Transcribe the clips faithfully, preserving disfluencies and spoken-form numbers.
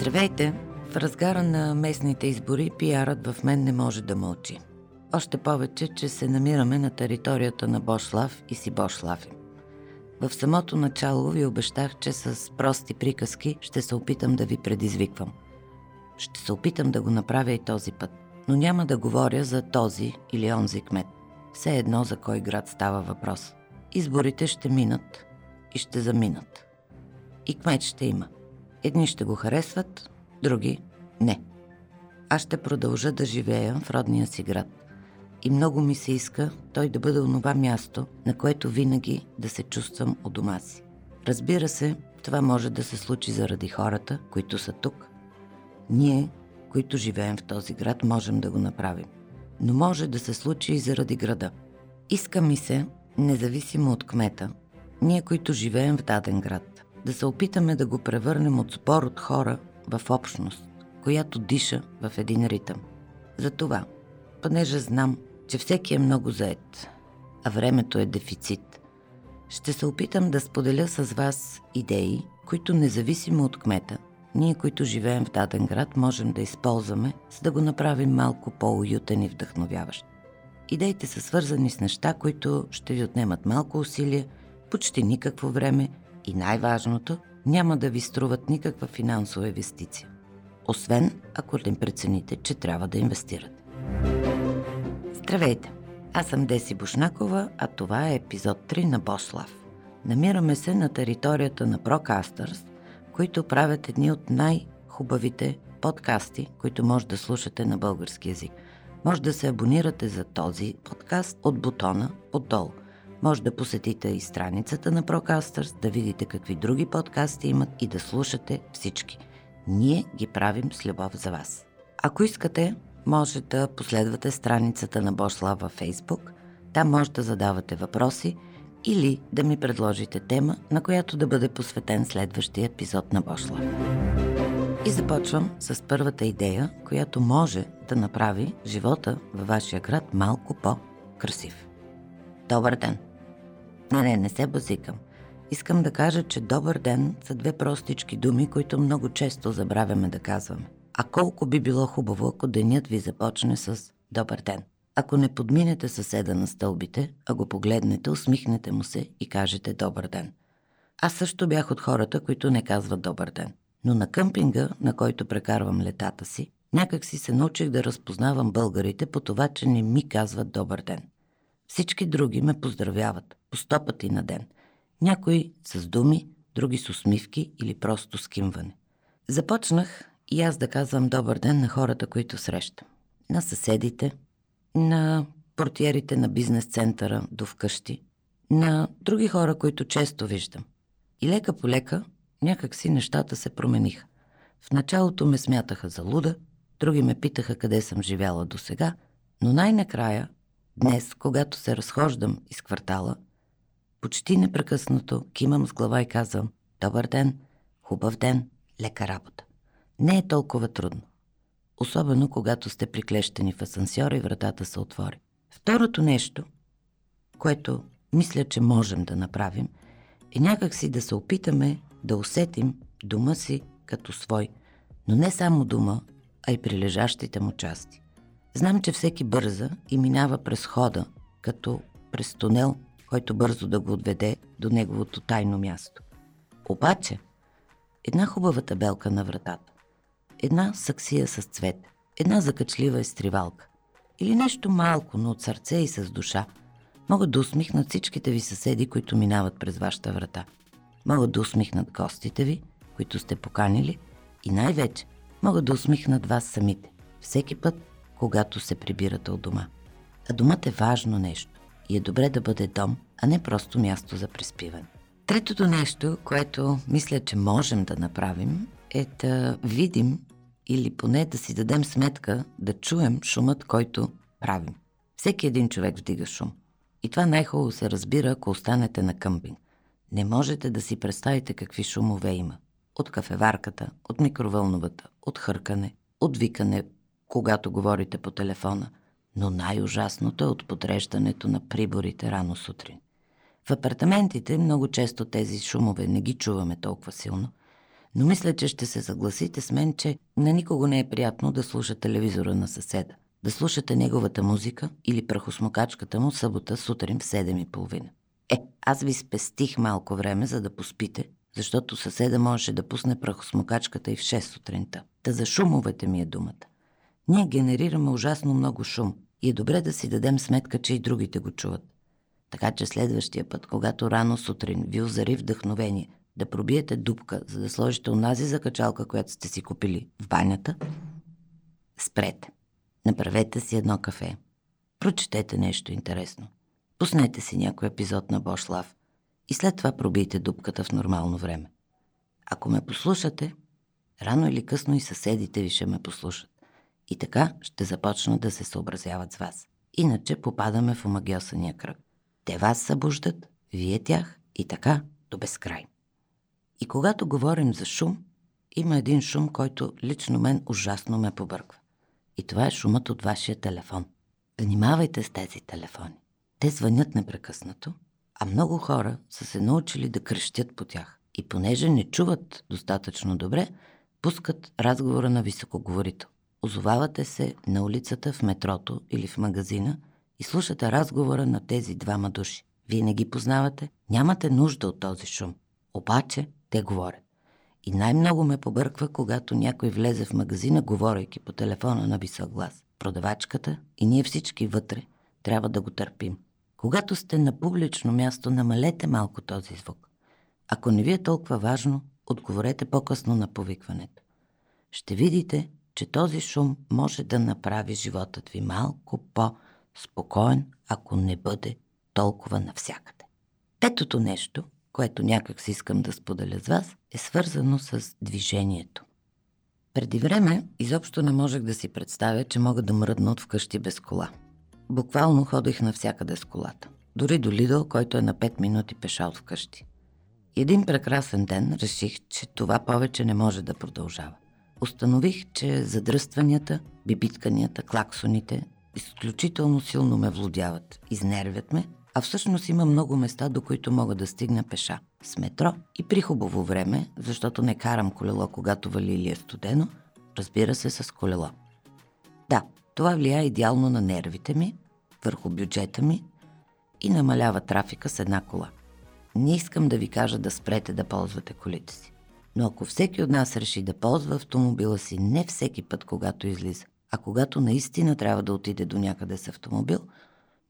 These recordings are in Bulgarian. Здравейте! В разгара на местните избори пиарът в мен не може да мълчи. Още повече, че се намираме на територията на Бошлаф и си Бошлафи. В самото начало ви обещах, че с прости приказки ще се опитам да ви предизвиквам. Ще се опитам да го направя и този път, но няма да говоря за този или онзи кмет. Все едно за кой град става въпрос. Изборите ще минат и ще заминат. И кмет ще има. Едни ще го харесват, други не. Аз ще продължа да живея в родния си град. И много ми се иска той да бъде онова място, на което винаги да се чувствам у дома си. Разбира се, това може да се случи заради хората, които са тук. Ние, които живеем в този град, можем да го направим. Но може да се случи и заради града. Иска ми се, независимо от кмета, ние, които живеем в даден град, да се опитаме да го превърнем от сбор от хора в общност, която диша в един ритъм. Затова, понеже знам, че всеки е много заед, а времето е дефицит, ще се опитам да споделя с вас идеи, които независимо от кмета, ние, които живеем в даден град, можем да използваме, за да го направим малко по-уютен и вдъхновяващ. Идеите са свързани с неща, които ще ви отнемат малко усилие, почти никакво време и най-важното, няма да ви струват никаква финансова инвестиция. Освен, ако не прецените, че трябва да инвестирате. Здравейте! Аз съм Деси Бушнакова, а това е епизод три на Бошлаф. Намираме се на територията на ProCasters, които правят едни от най-хубавите подкасти, които може да слушате на български език. Може да се абонирате за този подкаст от бутона отдолу. Може да посетите и страницата на ProCasters, да видите какви други подкасти имат и да слушате всички. Ние ги правим с любов за вас. Ако искате, може да последвате страницата на Бошлаф във Facebook. Там може да задавате въпроси или да ми предложите тема, на която да бъде посветен следващия епизод на Бошлаф. И започвам с първата идея, която може да направи живота във вашия град малко по-красив. Добър ден! Не, не, не се базикам. Искам да кажа, че добър ден са две простички думи, които много често забравяме да казваме. А колко би било хубаво, ако денят ви започне с добър ден. Ако не подминете съседа на стълбите, а го погледнете, усмихнете му се и кажете добър ден. Аз също бях от хората, които не казват добър ден. Но на къмпинга, на който прекарвам летата си, някак си се научих да разпознавам българите по това, че не ми казват добър ден. Всички други ме поздравяват, по сто пъти на ден. Някои с думи, други с усмивки или просто с кимване. Започнах и аз да казвам добър ден на хората, които срещам. На съседите, на портиерите на бизнес центъра до вкъщи, на други хора, които често виждам. И лека по лека някак си нещата се промениха. В началото ме смятаха за луда, други ме питаха къде съм живяла до сега, но най-накрая, днес, когато се разхождам из квартала, почти непрекъснато кимам с глава и казвам «Добър ден, хубав ден, лека работа». Не е толкова трудно. Особено когато сте приклещени в асансьора и вратата се отвори. Второто нещо, което мисля, че можем да направим, е някак си да се опитаме да усетим дома си като свой, но не само дома, а и прилежащите му части. Знам, че всеки бърза и минава през хода, като през тунел, който бързо да го отведе до неговото тайно място. Обаче, една хубава табелка на вратата, една саксия с цвет, една закачлива изтривалка или нещо малко, но от сърце и с душа, могат да усмихнат всичките ви съседи, които минават през вашата врата. Могат да усмихнат гостите ви, които сте поканили, и най-вече могат да усмихнат вас самите, всеки път, когато се прибирате от дома. А домът е важно нещо и е добре да бъде дом, а не просто място за преспиване. Третото нещо, което мисля, че можем да направим, е да видим или поне да си дадем сметка да чуем шумът, който правим. Всеки един човек вдига шум. И това най-хубаво се разбира, ако останете на къмпинг. Не можете да си представите какви шумове има. От кафеварката, от микровълновата, от хъркане, от викане, когато говорите по телефона, но най-ужасното е от подреждането на приборите рано сутрин. В апартаментите много често тези шумове не ги чуваме толкова силно, но мисля, че ще се съгласите с мен, че на никого не е приятно да слуша телевизора на съседа, да слушате неговата музика или прахосмокачката му събота сутрин в седем и половина. Е, аз ви спестих малко време, за да поспите, защото съседа можеше да пусне прахосмокачката и в шест сутринта. Та за шумовете ми е думата. Ние генерираме ужасно много шум и е добре да си дадем сметка, че и другите го чуват. Така че следващия път, когато рано сутрин ви озари вдъхновение да пробиете дупка, за да сложите онази закачалка, която сте си купили в банята, спрете. Направете си едно кафе. Прочетете нещо интересно. Пуснете си някой епизод на Бошлаф и след това пробийте дупката в нормално време. Ако ме послушате, рано или късно и съседите ви ще ме послушат. И така ще започнат да се съобразяват с вас. Иначе попадаме в омагьосания кръг. Те вас събуждат, вие тях и така до безкрай. И когато говорим за шум, има един шум, който лично мен ужасно ме побърква. И това е шумът от вашия телефон. Внимавайте с тези телефони. Те звънят непрекъснато, а много хора са се научили да крещят по тях. И понеже не чуват достатъчно добре, пускат разговора на високоговорител. Озовавате се на улицата, в метрото или в магазина и слушате разговора на тези двама души. Вие не ги познавате, нямате нужда от този шум. Обаче те говорят. И най-много ме побърква, когато някой влезе в магазина, говорейки по телефона на висок глас. Продавачката и ние всички вътре трябва да го търпим. Когато сте на публично място, намалете малко този звук. Ако не ви е толкова важно, отговорете по-късно на повикването. Ще видите, че този шум може да направи животът ви малко по-спокоен, ако не бъде толкова навсякъде. Петото нещо, което някак си искам да споделя с вас, е свързано с движението. Преди време изобщо не можех да си представя, че мога да мръдна от вкъщи без кола. Буквално ходих навсякъде с колата. Дори до Лидъл, който е на пет минути пеша от вкъщи. Един прекрасен ден реших, че това повече не може да продължава. Установих, че задръстванията, бибитканията, клаксоните изключително силно ме владяват, изнервят ме, а всъщност има много места, до които мога да стигна пеша. С метро и при хубаво време, защото не карам колело, когато вали или е студено, разбира се, с колело. Да, това влияе идеално на нервите ми, върху бюджета ми и намалява трафика с една кола. Не искам да ви кажа да спрете да ползвате колите си. Но ако всеки от нас реши да ползва автомобила си не всеки път, когато излиза, а когато наистина трябва да отиде до някъде с автомобил,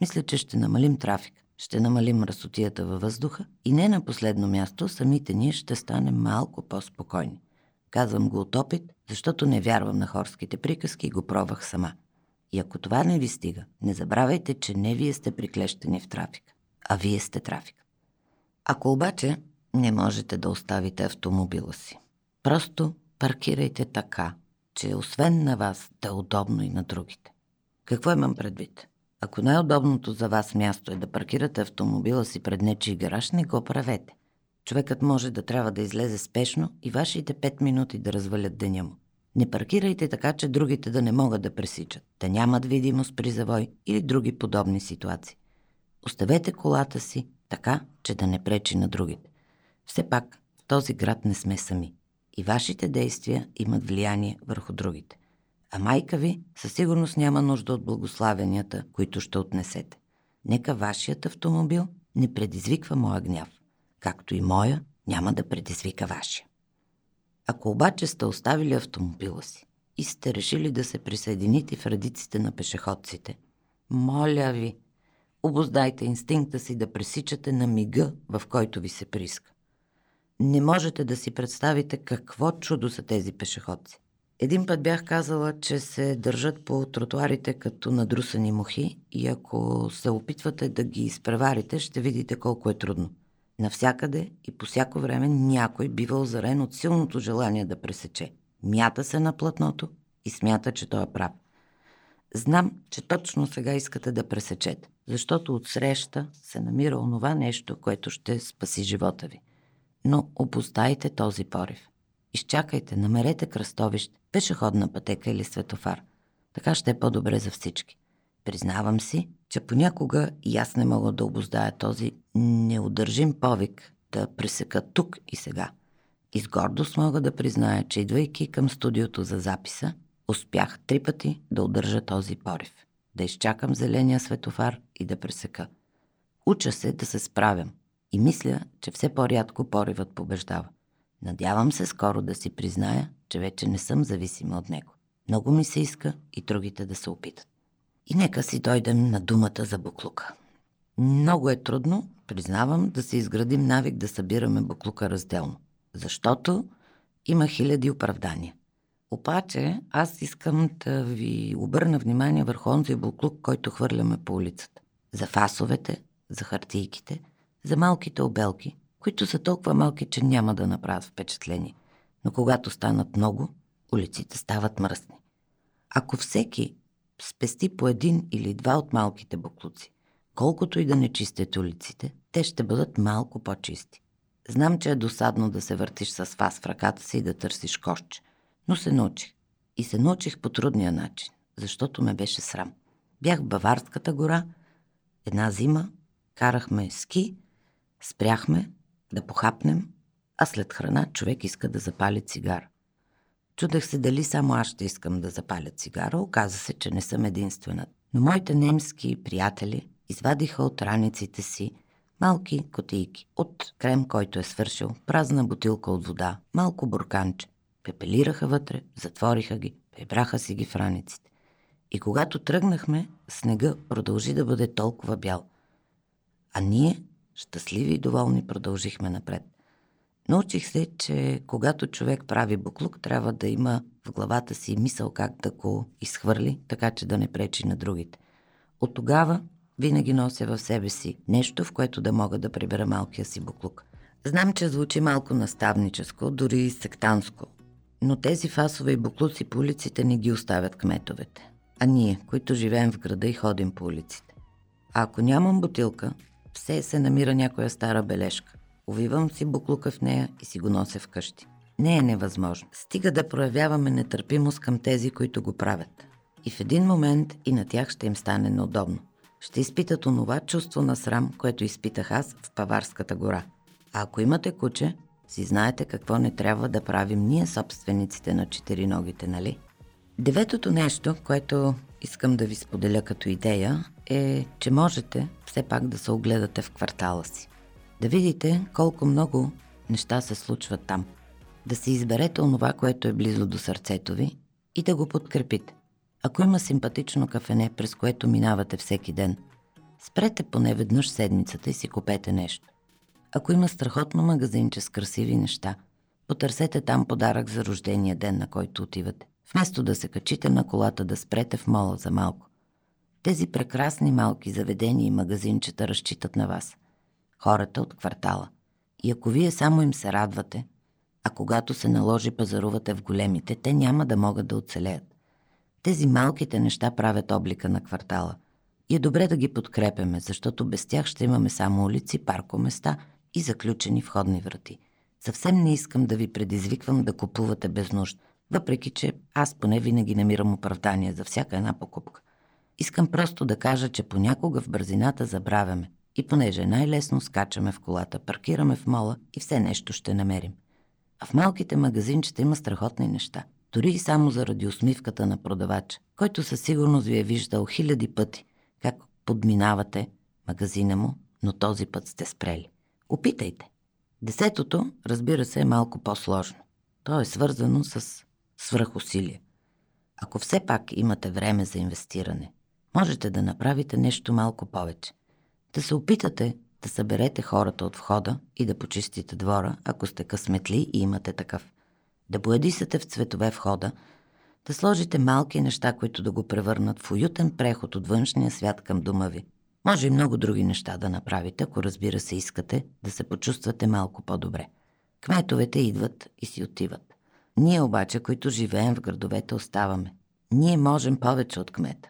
мисля, че ще намалим трафик, ще намалим мръсотията във въздуха и не на последно място самите ние ще станем малко по-спокойни. Казвам го от опит, защото не вярвам на хорските приказки и го пробвах сама. И ако това не ви стига, не забравяйте, че не вие сте приклещени в трафик, а вие сте трафик. Ако обаче не можете да оставите автомобила си, просто паркирайте така, че освен на вас да е удобно и на другите. Какво имам предвид? Ако най-удобното за вас място е да паркирате автомобила си пред нечий гараж, не го правете. Човекът може да трябва да излезе спешно и вашите пет минути да развалят деня му. Не паркирайте така, че другите да не могат да пресичат, да нямат видимост при завой или други подобни ситуации. Оставете колата си така, че да не пречи на другите. Все пак, в този град не сме сами. И вашите действия имат влияние върху другите. А майка ви със сигурност няма нужда от благославенията, които ще отнесете. Нека вашият автомобил не предизвиква моя гняв, както и моя няма да предизвика вашия. Ако обаче сте оставили автомобила си и сте решили да се присъедините в редиците на пешеходците, моля ви, обуздайте инстинкта си да пресичате на мига, в който ви се прииска. Не можете да си представите какво чудо са тези пешеходци. Един път бях казала, че се държат по тротуарите като надрусани мухи и ако се опитвате да ги изпреварите, ще видите колко е трудно. Навсякъде и по всяко време някой бива озарен от силното желание да пресече. Мята се на платното и смята, че той е прав. Знам, че точно сега искате да пресечете, защото отсреща се намира онова нещо, което ще спаси живота ви. Но обуздайте този порив. Изчакайте, намерете кръстовище, пешеходна пътека или светофар. Така ще е по-добре за всички. Признавам си, че понякога и аз не мога да обуздая този неудържим повик да пресека тук и сега. И с гордост мога да призная, че идвайки към студиото за записа, успях три пъти да удържа този порив, да изчакам зеления светофар и да пресека. Уча се да се справям и мисля, че все по-рядко поривът побеждава. Надявам се скоро да си призная, че вече не съм зависима от него. Много ми се иска и другите да се опитат. И нека си дойдем на думата за буклука. Много е трудно, признавам, да се изградим навик да събираме буклука разделно, защото има хиляди оправдания. Обаче аз искам да ви обърна внимание върху онзи буклук, който хвърляме по улицата. За фасовете, за хартийките, за малките обелки, които са толкова малки, че няма да направят впечатление. Но когато станат много, улиците стават мръсни. Ако всеки спести по един или два от малките буклуци, колкото и да не чистят улиците, те ще бъдат малко по-чисти. Знам, че е досадно да се въртиш с фас в ръката си и да търсиш кошче, но се научих. И се научих по трудния начин, защото ме беше срам. Бях в Баварската гора, една зима, карахме ски, спряхме да похапнем, а след храна човек иска да запали цигара. Чудех се дали само аз ще искам да запаля цигара, оказа се, че не съм единствената. Но моите немски приятели извадиха от раниците си малки кутийки от крем, който е свършил, празна бутилка от вода, малко бурканче. Пепелираха вътре, затвориха ги, прибраха си ги в раниците. И когато тръгнахме, снега продължи да бъде толкова бял. А ние, щастливи и доволни, продължихме напред. Научих се, че когато човек прави буклук, трябва да има в главата си мисъл как да го изхвърли, така че да не пречи на другите. От тогава винаги нося в себе си нещо, в което да мога да прибера малкия си буклук. Знам, че звучи малко наставническо, дори и сектанско, но тези фасове и буклуци по улиците не ги оставят кметовете, а ние, които живеем в града и ходим по улиците. А ако нямам бутилка, все се намира някоя стара бележка. Увивам си буклука в нея и си го нося вкъщи. Не е невъзможно. Стига да проявяваме нетърпимост към тези, които го правят. И в един момент и на тях ще им стане неудобно. Ще изпитат онова чувство на срам, което изпитах аз в Баварската гора. А ако имате куче, си знаете какво не трябва да правим ние, собствениците на четириногите, нали? Деветото нещо, което искам да ви споделя като идея, е, че можете все пак да се огледате в квартала си. Да видите колко много неща се случват там. Да си изберете онова, което е близо до сърцето ви и да го подкрепите. Ако има симпатично кафене, през което минавате всеки ден, спрете поне веднъж седмицата и си купете нещо. Ако има страхотно магазинче с красиви неща, потърсете там подарък за рождения ден, на който отивате. Вместо да се качите на колата, да спрете в мола за малко. Тези прекрасни малки заведения и магазинчета разчитат на вас. Хората от квартала. И ако вие само им се радвате, а когато се наложи пазарувате в големите, те няма да могат да оцелеят. Тези малките неща правят облика на квартала. И е добре да ги подкрепяме, защото без тях ще имаме само улици, паркоместа и заключени входни врати. Съвсем не искам да ви предизвиквам да купувате без нужда, въпреки че аз поне винаги намирам оправдание за всяка една покупка. Искам просто да кажа, че понякога в бързината забравяме. И понеже най-лесно скачаме в колата, паркираме в мола и все нещо ще намерим. А в малките магазинчета има страхотни неща. Дори и само заради усмивката на продавача, който със сигурност ви е виждал хиляди пъти, как подминавате магазина му, но този път сте спрели. Опитайте! Десетото, разбира се, е малко по-сложно. То е свързано с свръхусилие. Ако все пак имате време за инвестиране, можете да направите нещо малко повече. Да се опитате да съберете хората от входа и да почистите двора, ако сте късметли и имате такъв. Да боядисате в цветове входа, да сложите малки неща, които да го превърнат в уютен преход от външния свят към дома ви. Може и много други неща да направите, ако разбира се искате да се почувствате малко по-добре. Кметовете идват и си отиват. Ние обаче, които живеем в градовете, оставаме. Ние можем повече от кмета,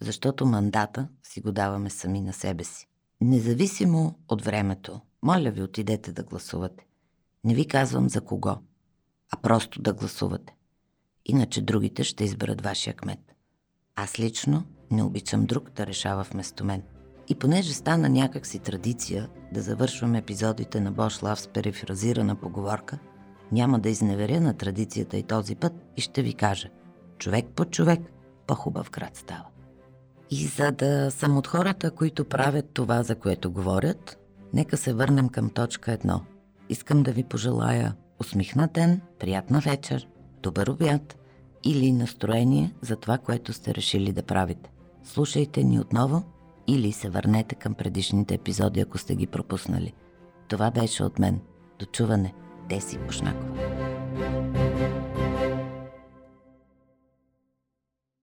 защото мандата си го даваме сами на себе си. Независимо от времето, моля ви, отидете да гласувате. Не ви казвам за кого, а просто да гласувате. Иначе другите ще изберат вашия кмет. Аз лично не обичам друг да решава вместо мен. И понеже стана някак си традиция да завършвам епизодите на Бошлаф с перифразирана поговорка, Няма да изневеря на традицията и този път и ще ви кажа, човек по човек, по-хубав град става. И за да съм от хората, които правят това, за което говорят, нека се върнем към точка едно. Искам да ви пожелая усмихнат ден, приятна вечер, добър обяд или настроение за това, което сте решили да правите. Слушайте ни отново или се върнете към предишните епизоди, ако сте ги пропуснали. Това беше от мен. До чуване. Деси Бушнакова.